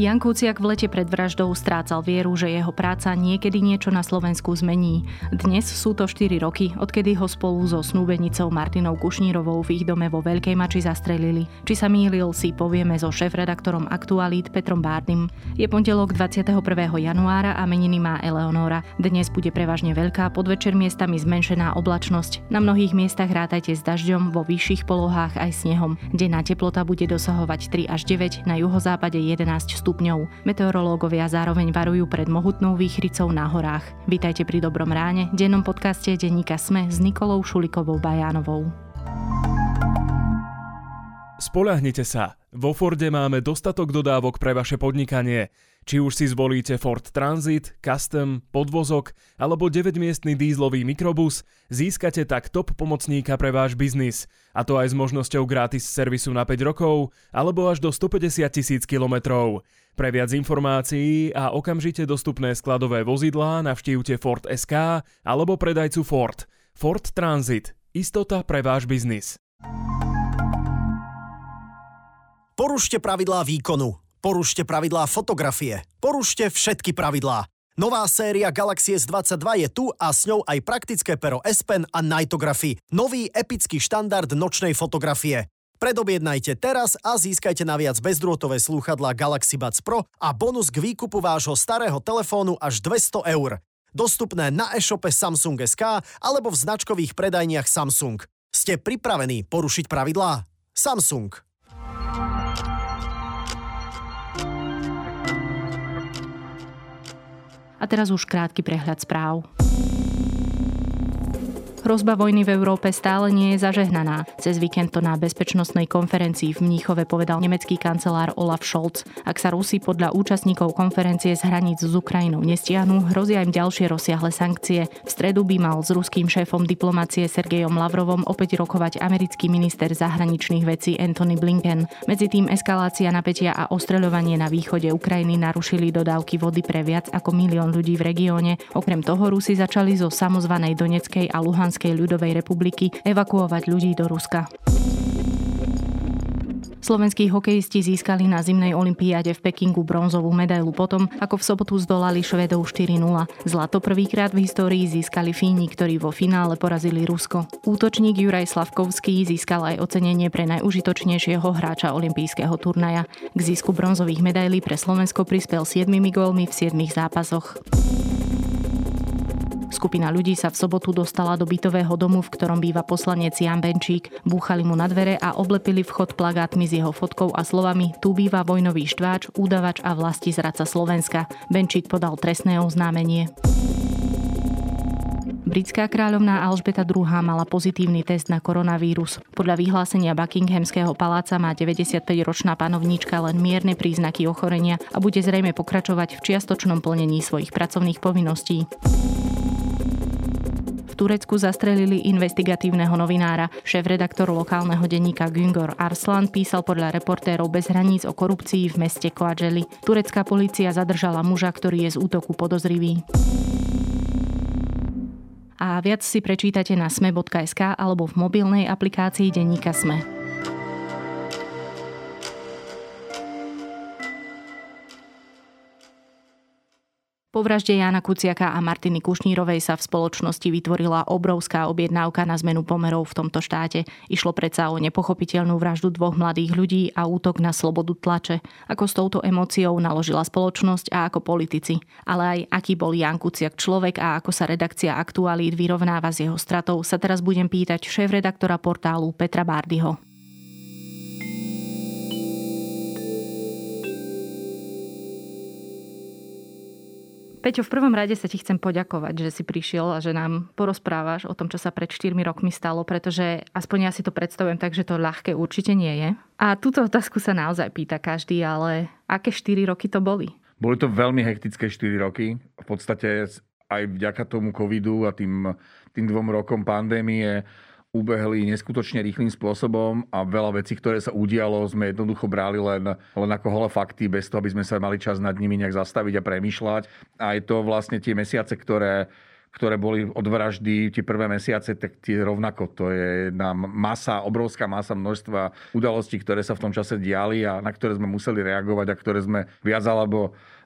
Ján Kuciak v lete pred vraždou strácal vieru, že jeho práca niekedy niečo na Slovensku zmení. Dnes sú to 4 roky, odkedy ho spolu so snúbenicou Martinou Kušnírovou v ich dome vo Veľkej Mači zastrelili. Či sa mýlil, si povieme so šéfredaktorom Aktualít Petrom Bárdym. Je pondelok 21. januára a meniny má Eleonóra. Dnes bude prevažne veľká, podvečer miestami zmenšená oblačnosť. Na mnohých miestach rátajte s dažďom, vo vyšších polohách aj snehom. Denná teplota bude dosahovať 3 až 9, na juhozápade 11 stupňov. Meteorológovia zároveň varujú pred mohutnou výchricou na horách. Vitajte pri Dobrom ráne, dennom podcaste denníka SME s Nikolou Šulikovou Bajánovou. Spoľahnite sa. Vo Forde máme dostatok dodávok pre vaše podnikanie. Či už si zvolíte Ford Transit, Custom, podvozok alebo 9-miestny dízlový mikrobus, získate tak top pomocníka pre váš biznis. A to aj s možnosťou gratis servisu na 5 rokov alebo až do 150 000 kilometrov. Pre viac informácií a okamžite dostupné skladové vozidlá navštívte Ford.sk alebo predajcu Ford. Ford Transit. Istota pre váš biznis. Porušte pravidlá výkonu. Porušte pravidlá fotografie. Porušte všetky pravidlá. Nová séria Galaxy S22 je tu a s ňou aj praktické pero S Pen a Nightography. Nový epický štandard nočnej fotografie. Predobjednajte teraz a získajte naviac bezdrôtové slúchadlá Galaxy Buds Pro a bonus k výkupu vášho starého telefónu až 200 eur. Dostupné na e-shope Samsung.sk alebo v značkových predajniach Samsung. Ste pripravení porušiť pravidlá? Samsung. A teraz už krátky prehľad správ. Hrozba vojny v Európe stále nie je zažehnaná. Cez víkend to na bezpečnostnej konferencii v Mníchove povedal nemecký kancelár Olaf Scholz. Ak sa Rusi podľa účastníkov konferencie z hraníc s Ukrajinou nestiahnu, hrozia im ďalšie rozsiahle sankcie. V stredu by mal s ruským šéfom diplomacie Sergejom Lavrovom opäť rokovať americký minister zahraničných vecí Anthony Blinken. Medzitým eskalácia napätia a ostreľovanie na východe Ukrajiny narušili dodávky vody pre viac ako 1 000 000 ľudí v regióne. Okrem toho Rusi začali zo samozvanej Doneckej a Luhanskej ľudovej republiky evakuovať ľudí do Ruska. Slovenskí hokejisti získali na zimnej olympiáde v Pekingu bronzovú medailu potom, ako v sobotu zdolali Švédov 4-0. Zlato prvýkrát v histórii získali Fíni, ktorí vo finále porazili Rusko. Útočník Juraj Slavkovský získal aj ocenenie pre najužitočnejšieho hráča olympijského turnaja. K získu bronzových medailí pre Slovensko prispel 7 gólmi v 7 zápasoch. Skupina ľudí sa v sobotu dostala do bytového domu, v ktorom býva poslanec Jan Benčík. Búchali mu na dvere a oblepili vchod plagátmi s jeho fotkou a slovami: "Tu býva vojnový štváč, udavač a vlastizradca Slovenska." Benčík podal trestné oznámenie. Britská kráľovná Alžbeta II mala pozitívny test na koronavírus. Podľa vyhlásenia Buckinghamského paláca má 95-ročná panovníčka len mierne príznaky ochorenia a bude zrejme pokračovať v čiastočnom plnení svojich pracovných povinností. V Turecku zastrelili investigatívneho novinára. Šéfredaktor lokálneho denníka Güngor Arslan písal podľa Reportérov bez hraníc o korupcii v meste Kocaeli. Turecká polícia zadržala muža, ktorý je z útoku podozrivý. A viac si prečítate na sme.sk alebo v mobilnej aplikácii denníka SME. Po vražde Jána Kuciaka a Martiny Kušnírovej sa v spoločnosti vytvorila obrovská objednávka na zmenu pomerov v tomto štáte. Išlo predsa o nepochopiteľnú vraždu 2 mladých ľudí a útok na slobodu tlače. Ako s touto emóciou naložila spoločnosť a ako politici. Ale aj aký bol Ján Kuciak človek a ako sa redakcia Aktualít vyrovnáva s jeho stratou, sa teraz budem pýtať šéfredaktora portálu Petra Bárdyho. Peťo, v prvom rade sa ti chcem poďakovať, že si prišiel a že nám porozprávaš o tom, čo sa pred 4 rokmi stalo, pretože aspoň ja si to predstavujem tak, že to ľahké určite nie je. A túto otázku sa naozaj pýta každý, ale aké 4 roky to boli? Boli to veľmi hektické 4 roky. V podstate aj vďaka tomu covidu a tým 2 rokom pandémie ubehli neskutočne rýchlým spôsobom a veľa vecí, ktoré sa udialo, sme jednoducho brali len ako holé fakty, bez toho, aby sme sa mali čas nad nimi nejak zastaviť a premýšľať. A je to vlastne tie mesiace, ktoré ktoré boli od vraždy tie prvé mesiace, tak tie rovnako. To je jedna masa, obrovská masa množstva udalostí, ktoré sa v tom čase diali a na ktoré sme museli reagovať a ktoré sme viac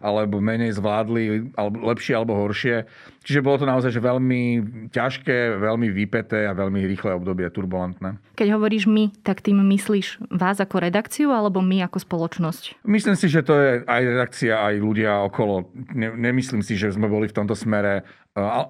alebo menej zvládli, alebo lepšie alebo horšie. Čiže bolo to naozaj že veľmi ťažké, veľmi vypäté a veľmi rýchle obdobie, turbulentné. Keď hovoríš my, tak tým myslíš vás ako redakciu alebo my ako spoločnosť? Myslím si, že to je aj redakcia, aj ľudia okolo. Nemyslím si, že sme boli v tomto smere.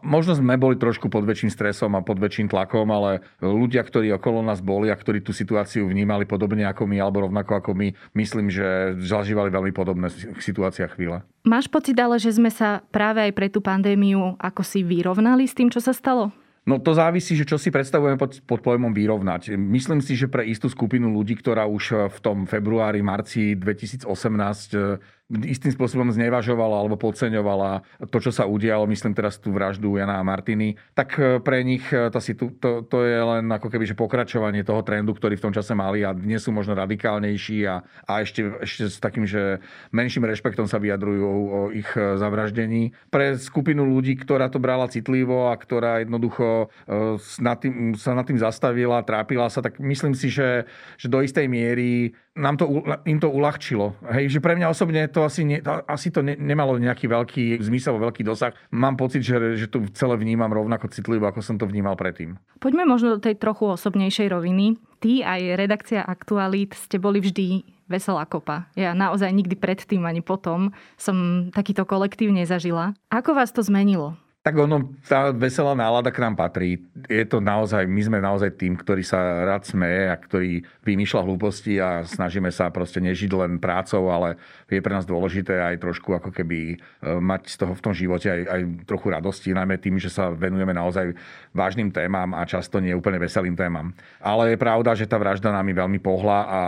Možno sme boli trošku pod väčším stresom a pod väčším tlakom, ale ľudia, ktorí okolo nás boli a ktorí tú situáciu vnímali podobne ako my alebo rovnako ako my, myslím, že zažívali veľmi podobné situácie a chvíle. Máš pocit ale, že sme sa práve aj pre tú pandémiu ako si vyrovnali s tým, čo sa stalo? No to závisí, že čo si predstavujeme pod pojmom vyrovnať. Myslím si, že pre istú skupinu ľudí, ktorá už v tom februári, marci 2018 istým spôsobom znevažovala alebo podceňovala to, čo sa udialo, myslím teraz tú vraždu Jana a Martiny, tak pre nich to je len ako keby že pokračovanie toho trendu, ktorý v tom čase mali a dnes sú možno radikálnejší a ešte s takým, že menším rešpektom sa vyjadrujú o ich zavraždení. Pre skupinu ľudí, ktorá to brala citlivo a ktorá jednoducho sa nad tým zastavila, trápila sa, tak myslím si, že do istej miery im to uľahčilo. Hej, že pre mňa osobne to asi nemalo nejaký veľký zmysel, veľký dosah. Mám pocit, že to celé vnímam rovnako citlivo, ako som to vnímal predtým. Poďme možno do tej trochu osobnejšej roviny. Ty aj redakcia Aktualít ste boli vždy veselá kopa. Ja naozaj nikdy predtým ani potom som takýto kolektív nezažila. Ako vás to zmenilo? Tak ono, tá veselá nálada k nám patrí. Je to naozaj, my sme naozaj tým, ktorý sa rád smeje a ktorý vymýšľa hlúposti a snažíme sa proste nežiť len prácou, ale je pre nás dôležité aj trošku ako keby mať z toho v tom živote aj trochu radosti, najmä tým, že sa venujeme naozaj vážnym témam a často nie úplne veselým témam. Ale je pravda, že tá vražda nami veľmi pohla a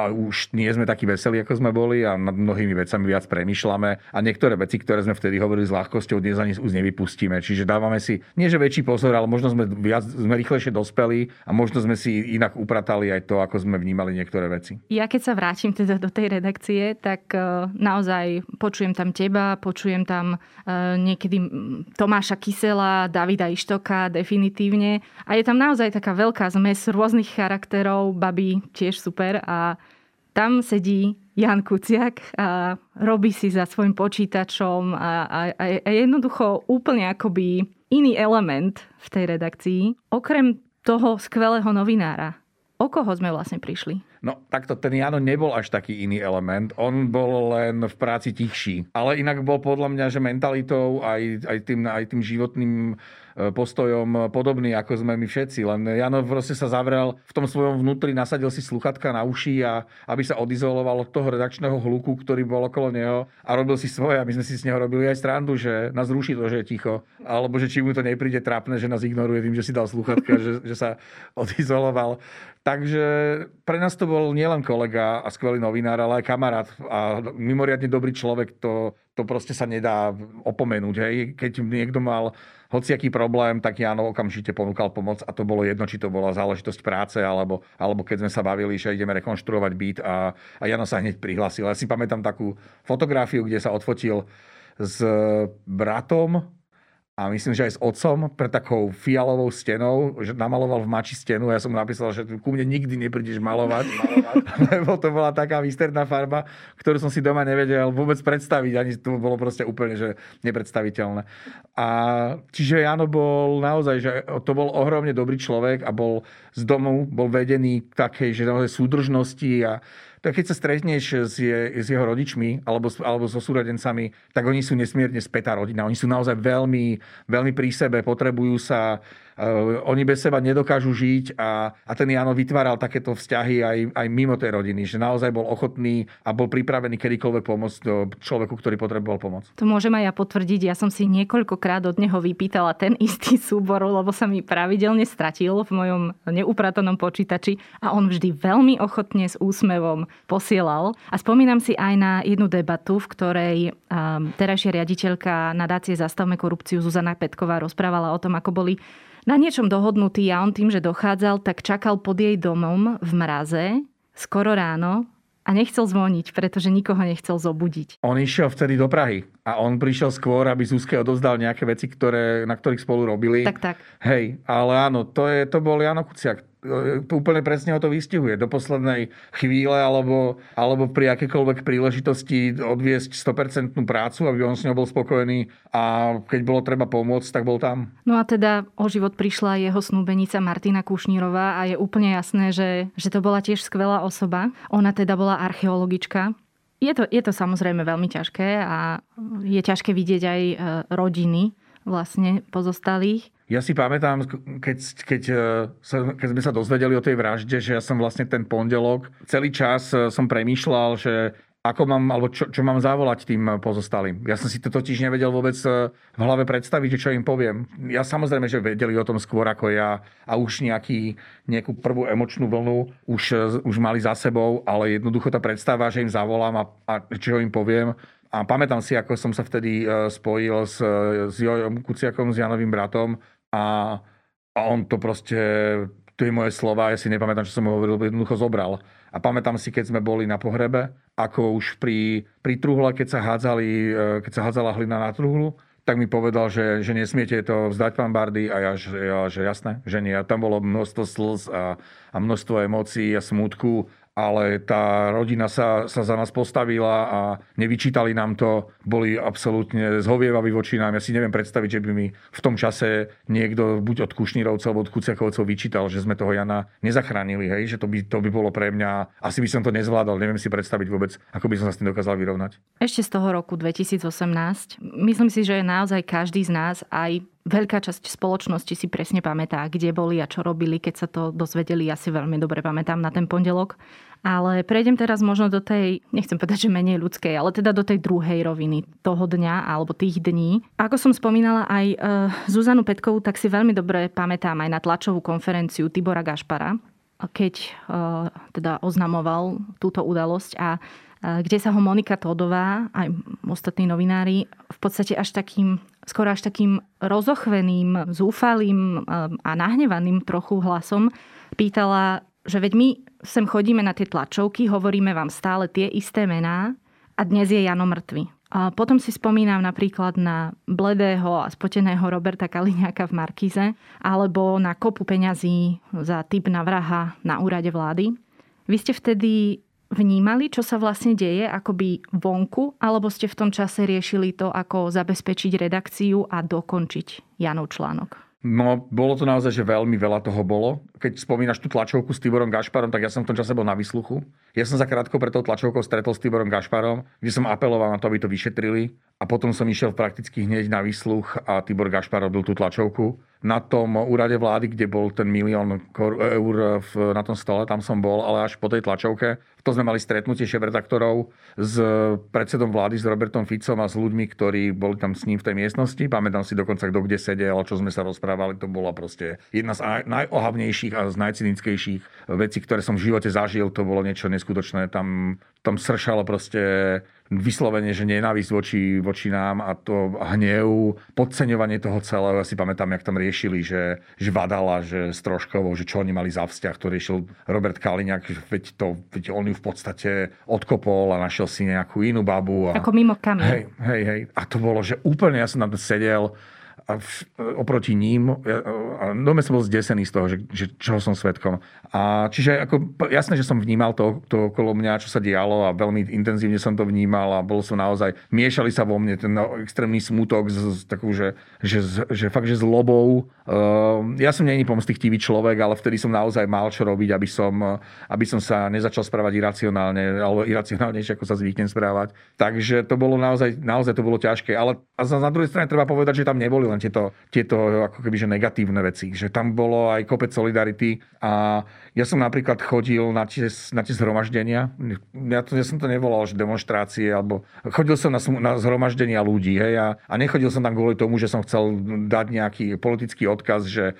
už nie sme takí veselí, ako sme boli a nad mnohými vecami viac premýšľame a niektoré veci, ktoré sme vtedy hovorili s ľahkosťou, dnes ani už nevypustíme. Čiže dávame si, nie že väčší pozor, ale možno sme rýchlejšie dospeli a možno sme si inak upratali aj to, ako sme vnímali niektoré veci. Ja keď sa vrátim teda do tej redakcie, tak naozaj počujem tam teba, počujem tam niekedy Tomáša Kisela, Davida Ištoka definitívne. A je tam naozaj taká veľká zmes rôznych charakterov, babi tiež super a tam sedí Ján Kuciak a robí si za svojim počítačom a jednoducho úplne akoby iný element v tej redakcii. Okrem toho skvelého novinára, o koho sme vlastne prišli? No takto, ten Jano nebol až taký iný element. On bol len v práci tichší. Ale inak bol podľa mňa, že mentalitou aj tým životným postojom podobný, ako sme my všetci. Len Jano proste sa zavrel v tom svojom vnútri, nasadil si sluchatka na uši, a aby sa odizoloval od toho redakčného hluku, ktorý bol okolo neho a robil si svoje. A my sme si z neho robili aj srandu, že nás ruší to, že je ticho. Alebo že či mu to nepríde trápne, že nás ignoruje tým, že si dal sluchatka, že sa odizoloval. Takže pre nás to bol nielen kolega a skvelý novinár, ale aj kamarát a mimoriadne dobrý človek. To proste sa nedá opomenúť. Hej. Keď niekto mal hociaký problém, tak Jano okamžite ponúkal pomoc a to bolo jedno, či to bola záležitosť práce, alebo keď sme sa bavili, že ideme rekonštruovať byt a Jano sa hneď prihlásil. Ja si pamätám takú fotografiu, kde sa odfotil s bratom a myslím, že aj s otcom pred takou fialovou stenou, že namaloval v mači stenu. Ja som napísal, že ku mne nikdy neprídeš malovať, lebo to bola taká výsterná farba, ktorú som si doma nevedel vôbec predstaviť. Ani to bolo proste úplne že nepredstaviteľné. A čiže Jano bol naozaj, že to bol ohromne dobrý človek a bol z domu, bol vedený k takej že naozaj súdržnosti a tak keď sa stretneš s jeho rodičmi alebo so súrodencami, tak oni sú nesmierne spätá rodina. Oni sú naozaj veľmi, veľmi pri sebe, potrebujú sa, oni bez seba nedokážu žiť a ten Jano vytváral takéto vzťahy aj mimo tej rodiny, že naozaj bol ochotný a bol pripravený kedykoľvek pomôcť človeku, ktorý potreboval pomoc. To môžem aj ja potvrdiť. Ja som si niekoľkokrát od neho vypýtala ten istý súbor, lebo sa mi pravidelne stratil v mojom neupratanom počítači a on vždy veľmi ochotne s úsmevom posielal. A spomínam si aj na jednu debatu, v ktorej terajšia riaditeľka nadácie Zastavme korupciu Zuzana Petková rozprávala o tom, ako boli na niečom dohodnutí a on tým, že dochádzal, tak čakal pod jej domom v mraze skoro ráno a nechcel zvoniť, pretože nikoho nechcel zobudiť. On išiel vtedy do Prahy. A on prišiel skôr, aby Zuzke odovzdal nejaké veci, na ktorých spolu robili. Tak. Hej, ale áno, to bol Ján Kuciak. Úplne presne ho to vystihuje. Do poslednej chvíle alebo pri akékoľvek príležitosti odviesť 100% prácu, aby on s ňou bol spokojný. A keď bolo treba pomôcť, tak bol tam. No a teda o život prišla jeho snúbenica Martina Kušnírová a je úplne jasné, že to bola tiež skvelá osoba. Ona teda bola archeologička. Je to samozrejme veľmi ťažké a je ťažké vidieť aj rodiny vlastne pozostalých. Ja si pamätám, keď sme sa dozvedeli o tej vražde, že ja som vlastne ten pondelok, celý čas som premýšľal, že ako mám, alebo čo mám zavolať tým pozostalým. Ja som si to totiž nevedel vôbec v hlave predstaviť, čo im poviem. Ja samozrejme, že vedeli o tom skôr ako ja a už nejakú prvú emočnú vlnu už mali za sebou, ale jednoducho tá predstava, že im zavolám a čo im poviem. A pamätám si, ako som sa vtedy spojil s Jojom Kuciakom, s Janovým bratom a on to proste... Tu je moje slova, ja si nepamätám, čo som mu hovoril, jednoducho zobral. A pamätám si, keď sme boli na pohrebe, ako už pri truhle, keď sa hádzala hlina na truhlu, tak mi povedal, že nesmiete to vzdať, pán Bárdy, a ja že jasné, že nie. A tam bolo množstvo slz a množstvo emócií a smútku, ale tá rodina sa za nás postavila a nevyčítali nám to, boli absolútne zhovievaví voči nám. Ja si neviem predstaviť, že by mi v tom čase niekto buď od Kušnírovcov alebo od Kuciakovcov vyčítal, že sme toho Jana nezachránili, hej? Že to by bolo pre mňa, asi by som to nezvládal, neviem si predstaviť vôbec, ako by som sa s tým dokázal vyrovnať. Ešte z toho roku 2018, myslím si, že je naozaj každý z nás aj veľká časť spoločnosti si presne pamätá, kde boli a čo robili, keď sa to dozvedeli. Ja si veľmi dobre pamätám na ten pondelok. Ale prejdem teraz možno do tej, nechcem povedať, že menej ľudskej, ale teda do tej druhej roviny toho dňa alebo tých dní. Ako som spomínala aj Zuzanu Petkovú, tak si veľmi dobre pamätám aj na tlačovú konferenciu Tibora Gašpara, keď teda oznamoval túto udalosť a kde sa ho Monika Todová, aj ostatní novinári, v podstate skoro až takým rozochveným, zúfalým a nahnevaným trochu hlasom pýtala, že veď my sem chodíme na tie tlačovky, hovoríme vám stále tie isté mená a dnes je Jano mŕtvy. A potom si spomínam napríklad na bledého a spoteného Roberta Kaliňáka v Markíze alebo na kopu peňazí za tip na vraha na úrade vlády. Vy ste vtedy vnímali, čo sa vlastne deje akoby vonku, alebo ste v tom čase riešili to, ako zabezpečiť redakciu a dokončiť Janov článok? No, bolo to naozaj, že veľmi veľa toho bolo. Keď spomínaš tú tlačovku s Tiborom Gašparom, tak ja som v tom čase bol na výsluchu. Ja som sa krátko pred tou tlačovkou stretol s Tiborom Gašparom, kde som apeloval na to, aby to vyšetrili. A potom som išiel prakticky hneď na výsluch a Tibor Gašpar robil tú tlačovku. Na tom úrade vlády, kde bol ten 1 000 000 eur na tom stole, tam som bol, ale až po tej tlačovke. To sme mali stretnutie šéfredaktorov s predsedom vlády, s Robertom Ficom a s ľuďmi, ktorí boli tam s ním v tej miestnosti. Pamätám si dokonca, kto kde sedel, čo sme sa rozprávali. To bola proste jedna z najohavnejších a z najcynickejších vecí, ktoré som v živote zažil. To bolo niečo neskutočné. Tam sršalo proste vyslovene, že nenávisť voči nám a to hnev, podceňovanie toho celého. Ja si pamätám, jak tam riešili, že Vadala, že Stroškovou, že čo oni mali za vzťah. To riešil Robert Kaliňák, veď on ju v podstate odkopol a našiel si nejakú inú babu. Ako mimo kamer. Hej. A to bolo, že úplne ja som tam sedel oproti ním a dome som bol zdesený z toho, že čoho som svedkom. A čiže ako, jasné, že som vnímal to okolo mňa, čo sa dialo a veľmi intenzívne som to vnímal a bol som naozaj, miešali sa vo mne ten extrémny smútok s takou, že fakt, že zlobou. Ja som nie pomstichtivý človek, ale vtedy som naozaj mal čo robiť, aby som sa nezačal správať iracionálne, alebo iracionálnejšie, ako sa zvyknem správať. Takže to bolo naozaj to bolo ťažké. Ale na druhej strane treba povedať, že tam neboli len tieto ako kebyže negatívne veci. Že tam bolo aj kopec solidarity a ja som napríklad chodil na tie zhromaždenia. Ja som to nevolal, že demonštrácie, alebo chodil som na zhromaždenia ľudí, hej, a nechodil som tam kvôli tomu, že som chcel dať nejaký politický odkaz, že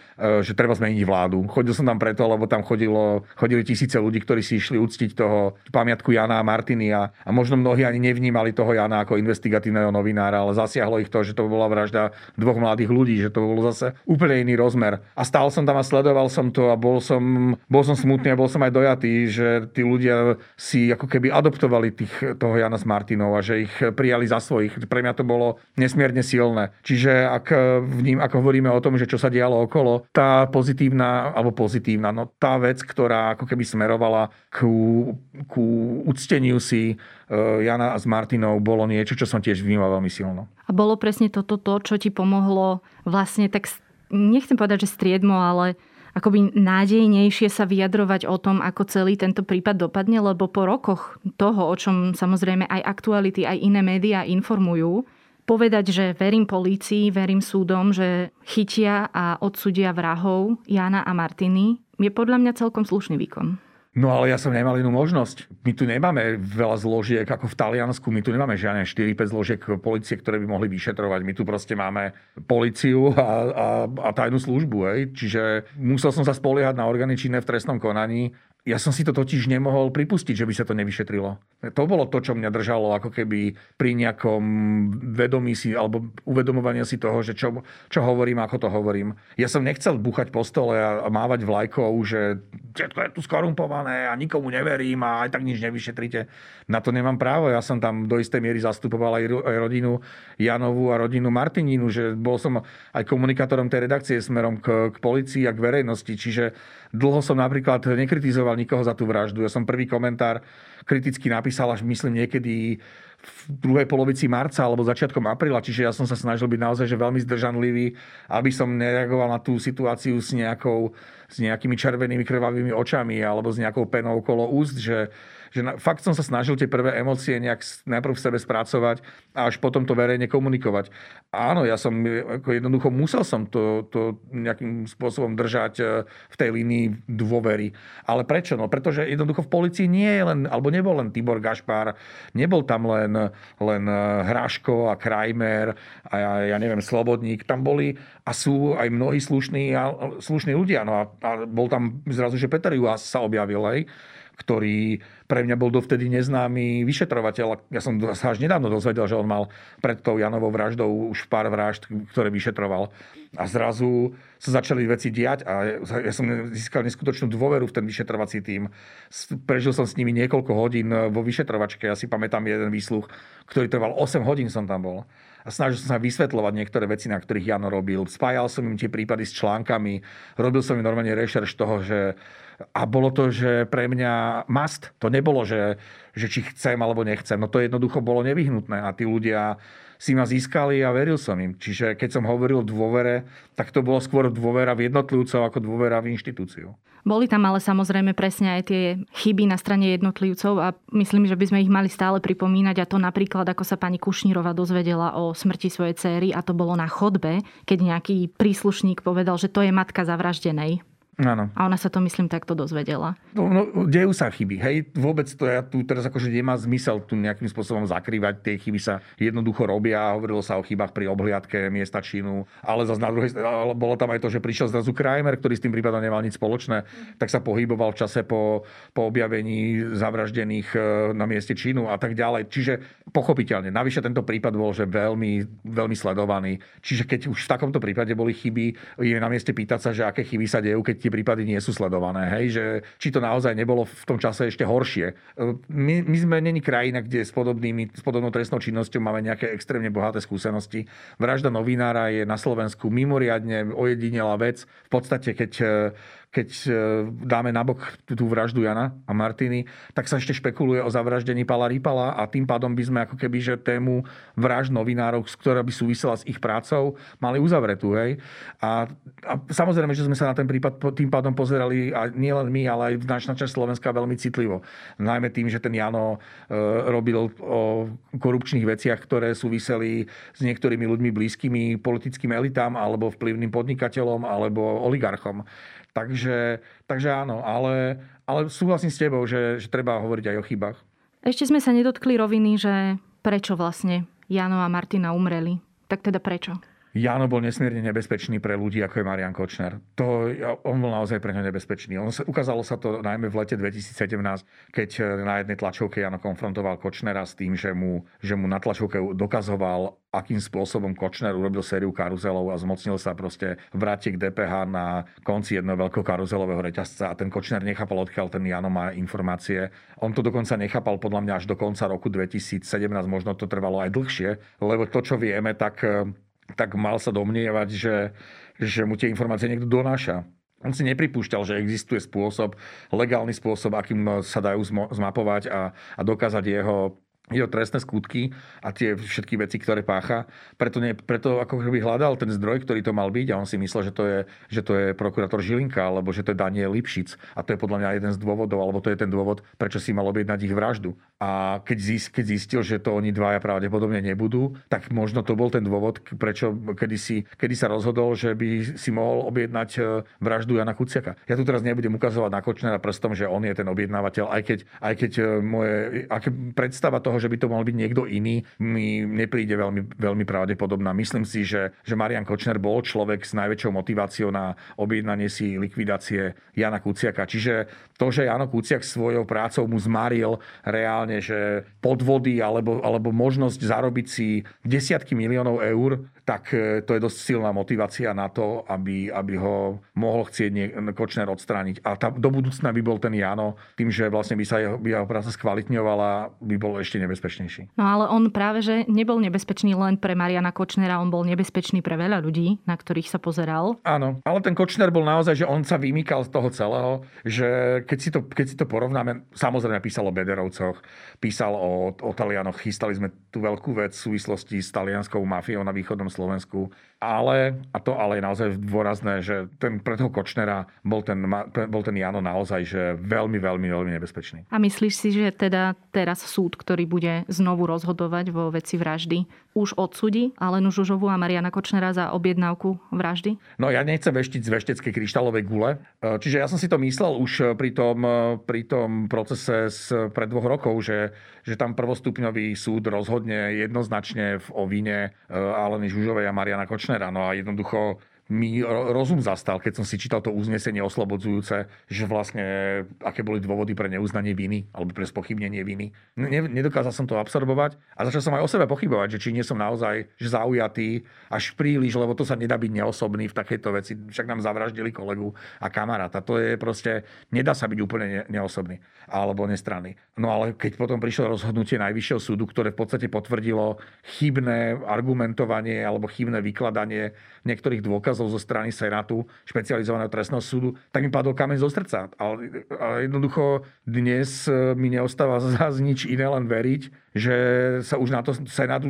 treba zmeniť vládu. Chodil som tam preto, lebo tam chodili tisíce ľudí, ktorí si išli uctiť toho pamiatku Jana a Martiny a možno mnohí ani nevnímali toho Jana ako investigatívneho novinára, ale zasiahlo ich to, že to bola vražda dvoch mladých mladých ľudí, že to bolo zase úplne iný rozmer. A stál som tam a sledoval som to a bol som smutný a bol som aj dojatý, že tí ľudia si ako keby adoptovali toho Jana s Martinou a že ich prijali za svojich. Pre mňa to bolo nesmierne silné. Čiže ak hovoríme o tom, že čo sa dialo okolo, tá pozitívna, no tá vec, ktorá ako keby smerovala ku ucteniu si Jana s Martinou, bolo niečo, čo som tiež vnímal veľmi silno. A bolo presne toto, čo ti pomohlo vlastne tak, nechcem povedať, že striedmo, ale akoby nádejnejšie sa vyjadrovať o tom, ako celý tento prípad dopadne, lebo po rokoch toho, o čom samozrejme aj aktuality, aj iné médiá informujú, povedať, že verím polícii, verím súdom, že chytia a odsúdia vrahov Jana a Martiny, je podľa mňa celkom slušný výkon. No ale ja som nemal inú možnosť. My tu nemáme veľa zložiek ako v Taliansku. My tu nemáme žiadne 4-5 zložiek polície, ktoré by mohli vyšetrovať. My tu proste máme políciu a tajnú službu. Hej. Čiže musel som sa spoliehať na orgány činné v trestnom konaní. Ja som si to totiž nemohol pripustiť, že by sa to nevyšetrilo. To bolo to, čo mňa držalo ako keby pri nejakom vedomí si alebo uvedomovania si toho, že čo hovorím, ako to hovorím. Ja som nechcel búchať po stole a mávať vlajkou, že to je tu skorumpované a nikomu neverím a aj tak nič nevyšetrite. Na to nemám právo. Ja som tam do istej miery zastupoval aj rodinu Janovu a rodinu Martininu, že bol som aj komunikátorom tej redakcie smerom k polícii a k verejnosti. Čiže dlho som napríklad nekritizoval nikoho za tú vraždu. Ja som prvý komentár kriticky napísal až myslím niekedy v druhej polovici marca alebo začiatkom apríla, čiže ja som sa snažil byť naozaj že veľmi zdržanlivý, aby som nereagoval na tú situáciu s nejakými červenými krvavými očami alebo s nejakou penou okolo úst, že fakt som sa snažil tie prvé emócie nejak najprv v sebe spracovať a až potom to verejne komunikovať. Áno, ja som ako jednoducho musel som to nejakým spôsobom držať v tej línii dôvery. Ale prečo? No pretože jednoducho v polícii nie je len, alebo nebol len Tibor Gašpar, nebol tam len Hráško a Krajmer a ja neviem, Slobodník. Tam boli a sú aj mnohí slušní ľudia. No a bol tam zrazu, že Peter Juhas sa objavil, hej, ktorý pre mňa bol dovtedy neznámy vyšetrovateľ. Ja som sa až nedávno dozvedel, že on mal pred tou Janovou vraždou už pár vražd, ktoré vyšetroval. A zrazu sa začali veci diať a ja som získal neskutočnú dôveru v ten vyšetrovací tím. Prežil som s nimi niekoľko hodín vo vyšetrovačke. Ja si pamätám jeden výsluch, ktorý trval 8 hodín som tam bol. A snažil som sa vysvetľovať niektoré veci, na ktorých Jano robil. Spájal som im tie prípady s článkami. Robil som im normálne rešerš toho, že a bolo to, že pre mňa must. To nebolo, že či chcem alebo nechcem. No to jednoducho bolo nevyhnutné. A tí ľudia si ma získali a veril som im. Čiže keď som hovoril o dôvere, tak to bolo skôr dôvera v jednotlivcov ako dôvera v inštitúciu. Boli tam ale samozrejme presne aj tie chyby na strane jednotlivcov a myslím, že by sme ich mali stále pripomínať, a to napríklad, ako sa pani Kušnírová dozvedela o smrti svojej céry, a to bolo na chodbe, keď nejaký príslušník povedal, že to je matka zavraždenej. Áno. A ona sa to, myslím, takto dozvedela. No, dejú sa chyby. Hej, vôbec to ja tu teraz akože nemá zmysel tu nejakým spôsobom zakrývať. Tie chyby sa jednoducho robia. Hovorilo sa o chybách pri obhliadke miesta činu. Ale zase na druhej strane bolo tam aj to, že prišiel zrazu Krajmer, ktorý s tým prípadom nemal nič spoločné, tak sa pohyboval v čase po objavení zavraždených na mieste činu a tak ďalej. Čiže pochopiteľne. Navyše tento prípad bol že veľmi, veľmi sledovaný. Čiže keď už v takomto prípade boli chyby, je na mieste pýtať sa, že aké chyby sa dejú, keď prípady nie sú sledované. Hej? Že, či to naozaj nebolo v tom čase ešte horšie. My sme neni krajina, kde s podobnou trestnou činnosťou máme nejaké extrémne bohaté skúsenosti. Vražda novinára je na Slovensku mimoriadne ojedinelá vec. V podstate, keď dáme nabok tú vraždu Jana a Martiny, tak sa ešte špekuluje o zavraždení Pala Rypala a tým pádom by sme ako keby, že tému vražd novinárov, ktorá by súvisela s ich prácou, mali uzavretú. Hej? A samozrejme, že sme sa na ten prípad tým pádom pozerali a nielen my, ale aj značná časť Slovenska veľmi citlivo. Najmä tým, že ten Jano robil o korupčných veciach, ktoré súviseli s niektorými ľuďmi blízkymi politickým elitám alebo vplyvným podnikateľom alebo oligarchom. Takže áno, ale súhlasím s tebou, že treba hovoriť aj o chybách. Ešte sme sa nedotkli roviny, že prečo vlastne Jano a Martina umreli. Tak teda prečo? Jano bol nesmierne nebezpečný pre ľudí, ako je Marian Kočner. On bol naozaj pre ňa nebezpečný. Ukázalo sa to najmä v lete 2017, keď na jednej tlačovke Jano konfrontoval Kočnera s tým, že mu na tlačovke dokazoval, akým spôsobom Kočner urobil sériu karuzelov a zmocnil sa proste vrátiť k DPH na konci jedného veľkého karuzelového reťazca. A ten Kočner nechápal, odkiaľ ten Jano má informácie. On to dokonca nechápal podľa mňa až do konca roku 2017. Možno to trvalo aj dlhšie, lebo to, čo vieme, tak mal sa domnievať, že mu tie informácie niekto donáša. On si nepripúšťal, že existuje legálny spôsob, akým sa dajú zmapovať a dokázať jeho trestné skutky a tie všetky veci, ktoré pácha. Preto ako by hľadal ten zdroj, ktorý to mal byť, a on si myslel, že to je prokurátor Žilinka, alebo že to je Daniel Lipšic. A to je podľa mňa jeden z dôvodov, alebo to je ten dôvod, prečo si mal objednať ich vraždu. A keď zistil, že to oni dvaja pravdepodobne nebudú, tak možno to bol ten dôvod, prečo kedy sa rozhodol, že by si mohol objednať vraždu Jana Kuciaka. Ja tu teraz nebudem ukazovať na Kočnera prstom, že on je ten objednávateľ, aj keď moje predstava toho, že by to mal byť niekto iný, mi nepríde veľmi, veľmi pravdepodobná. Myslím si, že Marian Kočner bol človek s najväčšou motiváciou na objednanie si likvidácie Jana Kuciaka. Čiže to, že Jano Kuciak svojou prácou mu zmaril reálne, že podvody alebo možnosť zarobiť si desiatky miliónov eur, tak to je dosť silná motivácia na to, aby ho mohol chcieť Kočner odstrániť. A do budúcna by bol ten Jano, tým, že vlastne by jeho práca skvalitňovala, by bol ešte nebezpečnejší. No ale on práve, že nebol nebezpečný len pre Mariana Kočnera, on bol nebezpečný pre veľa ľudí, na ktorých sa pozeral. Áno, ale ten Kočner bol naozaj, že on sa vymýkal z toho celého, že keď si to porovnáme, samozrejme písal o Bederovcoch, písal o Talianoch, chystali sme tú veľkú vec v súvislosti s talianskou mafiou na východnom Slovensku. Ale, a to ale je naozaj dôrazné, že pre toho Kočnera bol ten Jano naozaj že veľmi, veľmi, veľmi nebezpečný. A myslíš si, že teda teraz súd, ktorý bude znovu rozhodovať vo veci vraždy, už odsúdi Alenu Žužovú a Mariana Kočnera za objednávku vraždy? No ja nechcem veštiť z vešteckej kryštálovej gule. Čiže ja som si to myslel už pri tom procese pred 2 rokov, že tam prvostupňový súd rozhodne jednoznačne o vine Aleny Žužovej a Mariana Kočnera. No a jednoducho mi rozum zastal, keď som si čítal to uznesenie oslobodzujúce, že vlastne aké boli dôvody pre neuznanie viny alebo pre spochybnenie viny. Nedokázal som to absorbovať a začal som aj o sebe pochybovať, že či nie som naozaj zaujatý až príliš, lebo to sa nedá byť neosobný v takejto veci. Však nám zavraždili kolegu a kamaráta. To je proste, nedá sa byť úplne neosobný alebo nestranný. No ale keď potom prišlo rozhodnutie Najvyššieho súdu, ktoré v podstate potvrdilo chybné argumentovanie alebo chybné vykladanie niektorých dôkazov zo strany Senátu, špecializovaného trestného súdu, tak mi padol kameň zo srdca. Ale jednoducho dnes mi neostáva zás nič iné, len veriť, že sa už na to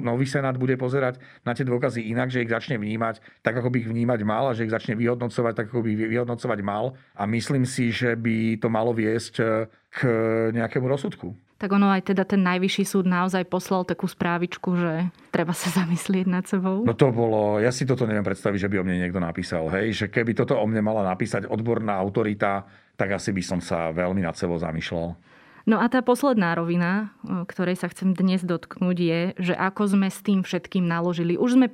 nový Senát bude pozerať na tie dôkazy inak, že ich začne vnímať tak, ako by ich vnímať mal, a že ich začne vyhodnocovať tak, ako by ich vyhodnocovať mal. A myslím si, že by to malo viesť k nejakému rozsudku. Tak ono aj teda ten Najvyšší súd naozaj poslal takú správičku, že treba sa zamyslieť nad sebou. No to bolo, ja si toto neviem predstaviť, že by o mne niekto napísal, hej, že keby toto o mne mala napísať odborná autorita, tak asi by som sa veľmi nad sebou zamýšľal. No a tá posledná rovina, ktorej sa chcem dnes dotknúť, je, že ako sme s tým všetkým naložili. Už sme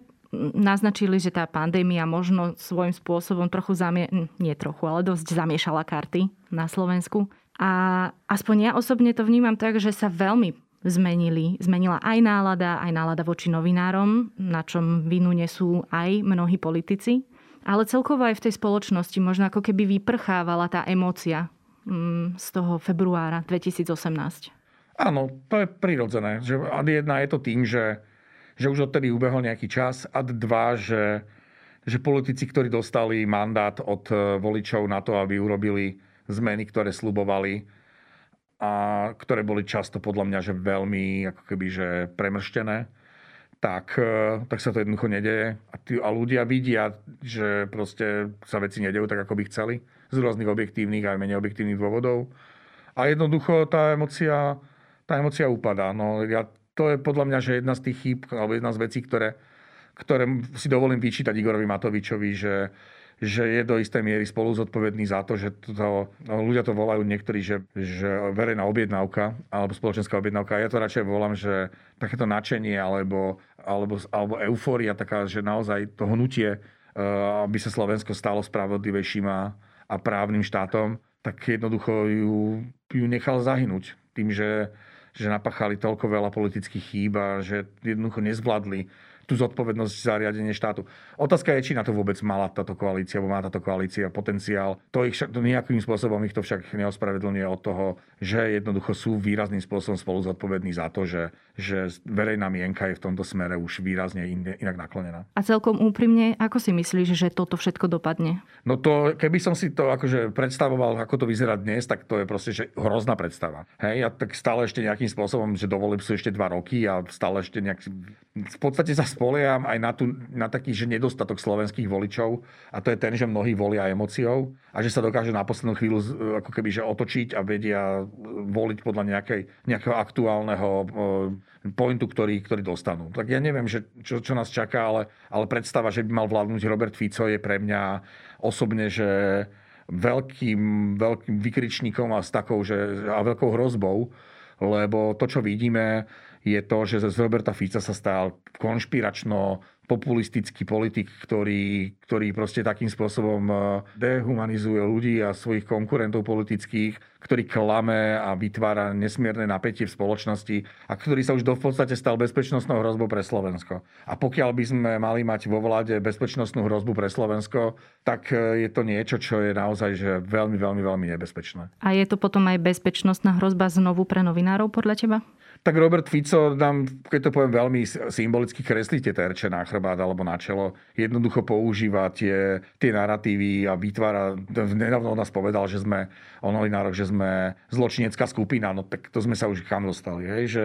naznačili, že tá pandémia možno svojím spôsobom ale dosť zamiešala karty na Slovensku. A aspoň ja osobne to vnímam tak, že sa veľmi zmenila aj nálada voči novinárom, na čom vinu nesú aj mnohí politici. Ale celkovo aj v tej spoločnosti možno ako keby vyprchávala tá emócia z toho februára 2018. Áno, to je prirodzené. Ad jedna je to tým, že už odtedy ubehol nejaký čas. Ad dva, že politici, ktorí dostali mandát od voličov na to, aby urobili zmeny, ktoré sľubovali a ktoré boli často podľa mňa že veľmi ako keby že premrštené, tak sa to jednoducho nedeje. A ľudia vidia, že proste sa veci nedejú tak, ako by chceli. Z rôznych objektívnych aj menej objektívnych dôvodov. A jednoducho tá emócia upadá. No, to je podľa mňa že jedna z tých chýb, alebo jedna z vecí, ktoré si dovolím vyčítať Igorovi Matovičovi, že že je do istej miery spolu zodpovedný za to, že to, ľudia to volajú niektorí, že verejná objednávka alebo spoločenská objednávka. Ja to radšej volám, že takéto nadšenie alebo eufória taká, že naozaj to hnutie, aby sa Slovensko stalo spravodlivejším a právnym štátom, tak jednoducho ju nechal zahynúť tým, že napáchali toľko veľa politických chýb a že jednoducho nezvládli tú zodpovednosť za riadenie štátu. Otázka je, či na to vôbec mala táto koalícia, alebo má táto koalícia potenciál. To nejakým spôsobom ich to však neospravedlňuje od toho, že jednoducho sú výrazným spôsobom spolu zodpovední za to, že verejná mienka je v tomto smere už výrazne inak naklonená. A celkom úprimne, ako si myslíš, že toto všetko dopadne? No to, keby som si to akože predstavoval, ako to vyzerá dnes, tak to je proste že hrozná predstava. Hej, ja tak stále ešte nejakým spôsobom, že dovolím sú ešte 2 roky a stále ešte nejak v podstate sa spolieham aj na taký, že nedostatok slovenských voličov, a to je ten, že mnohí volia emóciou a že sa dokáže na poslednú chvíľu ako keby že otočiť a vedia voliť podľa nejakého aktuálneho pointu, ktorý dostanú. Tak ja neviem, že čo nás čaká, ale predstava, že by mal vládnuť Robert Fico, je pre mňa osobne, že veľkým vykričníkom a s takou, a veľkou hrozbou, lebo to, čo vidíme, je to, že z Roberta Fica sa stal konšpiračno-populistický politik, ktorý proste takým spôsobom dehumanizuje ľudí a svojich konkurentov politických, ktorý klame a vytvára nesmierne napätie v spoločnosti a ktorý sa už v podstate stal bezpečnostnou hrozbou pre Slovensko. A pokiaľ by sme mali mať vo vláde bezpečnostnú hrozbu pre Slovensko, tak je to niečo, čo je naozaj že veľmi, veľmi, veľmi nebezpečné. A je to potom aj bezpečnostná hrozba znovu pre novinárov podľa teba? Tak Robert Fico nám, keď to poviem veľmi symbolicky, kreslí tie terče na chrbát alebo na čelo. Jednoducho používa tie naratívy a vytvára. Nedávno nás povedal, že sme o novinároch, že sme zločinecká skupina. No tak to sme sa už kam dostali. Hej? Že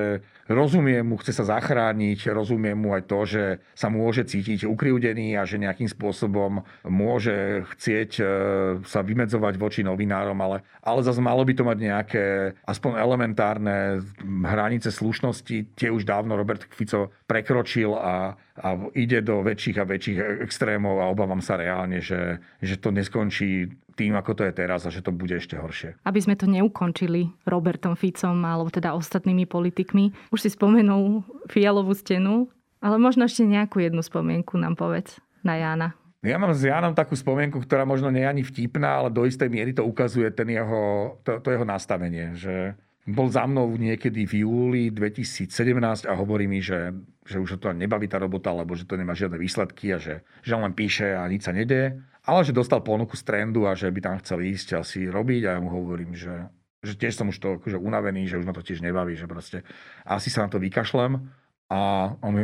rozumie mu, chce sa zachrániť, rozumie mu aj to, že sa môže cítiť ukriúdený a že nejakým spôsobom môže chcieť sa vymedzovať voči novinárom, ale zase malo by to mať nejaké aspoň elementárne hranice slušnosti, tie už dávno Robert Fico prekročil a ide do väčších a väčších extrémov a obávam sa reálne, že to neskončí tým, ako to je teraz a že to bude ešte horšie. Aby sme to neukončili Robertom Ficom alebo teda ostatnými politikmi, už si spomenul Fialovú stenu, ale možno ešte nejakú jednu spomienku nám povedz na Jána. Ja mám s Jánom takú spomienku, ktorá možno nie je ani vtipná, ale do istej miery to ukazuje to jeho nastavenie, že bol za mnou niekedy v júli 2017 a hovorí mi, že už to nebaví tá robota, alebo že to nemá žiadne výsledky a že on len píše a nič sa nedeje. Ale že dostal ponuku z Trendu a že by tam chcel ísť asi robiť a ja mu hovorím, že tiež som už to akože unavený, že už ma to tiež nebaví, že proste asi sa na to vykašlem. A on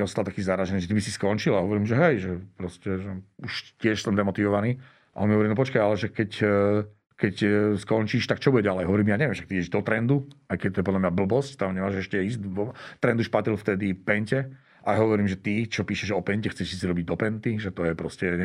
ostal taký zaražený, že ty by si skončil a hovorím, že hej, že proste že už tiež som demotivovaný. A on mi hovorí, no počkaj, ale že keď skončíš, tak čo bude ďalej? Hovorím, ja neviem, však ty ideš do Trendu, aj keď to je podľa mňa blbosť, tam nemáš ešte ísť. Trend už patril vtedy Pente a hovorím, že ty, čo píšeš o Pente, chceš si robiť do Penty, že to je proste,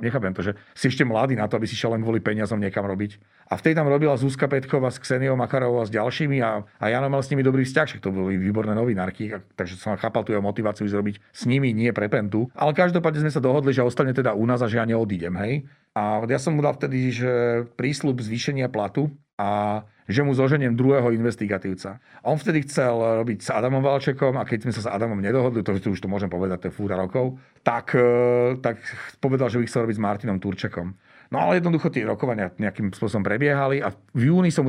nechápem to, že si ešte mladý na to, aby si šiel len kvôli peniazom niekam robiť. A vtedy tam robila Zuzka Petková s Kseniou Makárovou a s ďalšími a Jano mal s nimi dobrý vzťah, však to boli výborné novinárky, takže som chápal tú jeho motiváciu zrobiť s nimi, nie pre Pentu. Ale každopádne sme sa dohodli, že ostane teda u nás a že ja neodídem, hej. A ja som mu dal vtedy, že prísľub zvýšenia platu a že mu zoženiem druhého investigatívca. On vtedy chcel robiť s Adamom Valčekom a keď sme sa s Adamom nedohodli, to už to môžem povedať, to je fúra rokov, tak povedal, že by chcel robiť s Martinom Turčekom. No ale jednoducho tie rokovania nejakým spôsobom prebiehali a v júli som mu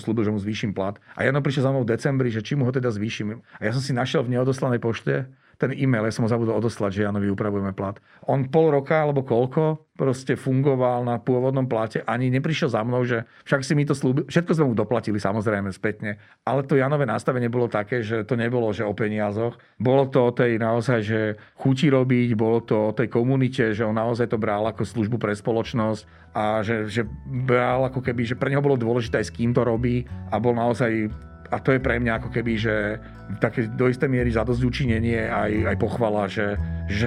slúbil, že mu zvýšim plat. A Jano prišiel za mnou v decembri, že či mu ho teda zvýšim. A ja som si našiel v neodoslanej pošte ten e-mail, ja som ho zabudol odoslať, že Janovi upravujeme plat. On pol roka alebo koľko proste fungoval na pôvodnom plate, ani neprišiel za mnou, že však si mi to slúbil. Všetko sme mu doplatili samozrejme spätne, ale to Janové nastavenie bolo také, že to nebolo že o peniazoch, bolo to o tej naozaj, že chuti robiť, bolo to o tej komunite, že on naozaj to bral ako službu pre spoločnosť a že bral ako keby, že pre neho bolo dôležité aj s kým to robí a bol naozaj. A to je pre mňa ako keby, že také do istej miery zadosťučinenie aj pochvala, že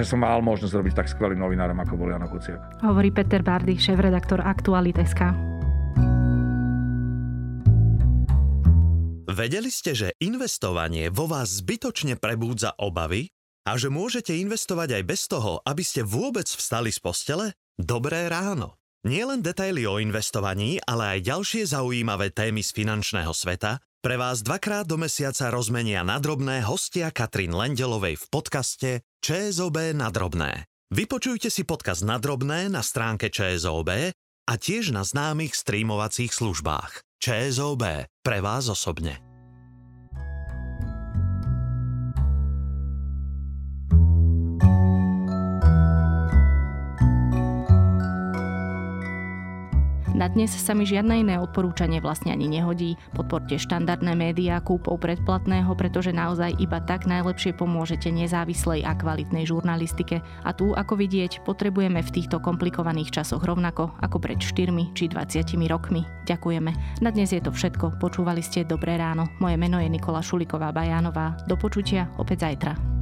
som mal možnosť robiť tak skvelým novinárom, ako bol Ján Kuciak. Hovorí Peter Bárdy, šéf-redaktor Aktuality.sk. Vedeli ste, že investovanie vo vás zbytočne prebúdza obavy a že môžete investovať aj bez toho, aby ste vôbec vstali z postele? Dobré ráno. Nielen detaily o investovaní, ale aj ďalšie zaujímavé témy z finančného sveta pre vás dvakrát do mesiaca rozmenia na drobné hostia Katrin Lendelovej v podcaste ČSOB na drobné. Vypočujte si podcast na drobné na stránke ČSOB a tiež na známych streamovacích službách. ČSOB pre vás osobne. Na dnes sa mi žiadne iné odporúčanie vlastne ani nehodí. Podporte štandardné médiá kúpou predplatného, pretože naozaj iba tak najlepšie pomôžete nezávislej a kvalitnej žurnalistike. A tu, ako vidieť, potrebujeme v týchto komplikovaných časoch rovnako ako pred 4 či 20 rokmi. Ďakujeme. Na dnes je to všetko. Počúvali ste Dobré ráno. Moje meno je Nikolá Šuliková Bajánová. Do počutia opäť zajtra.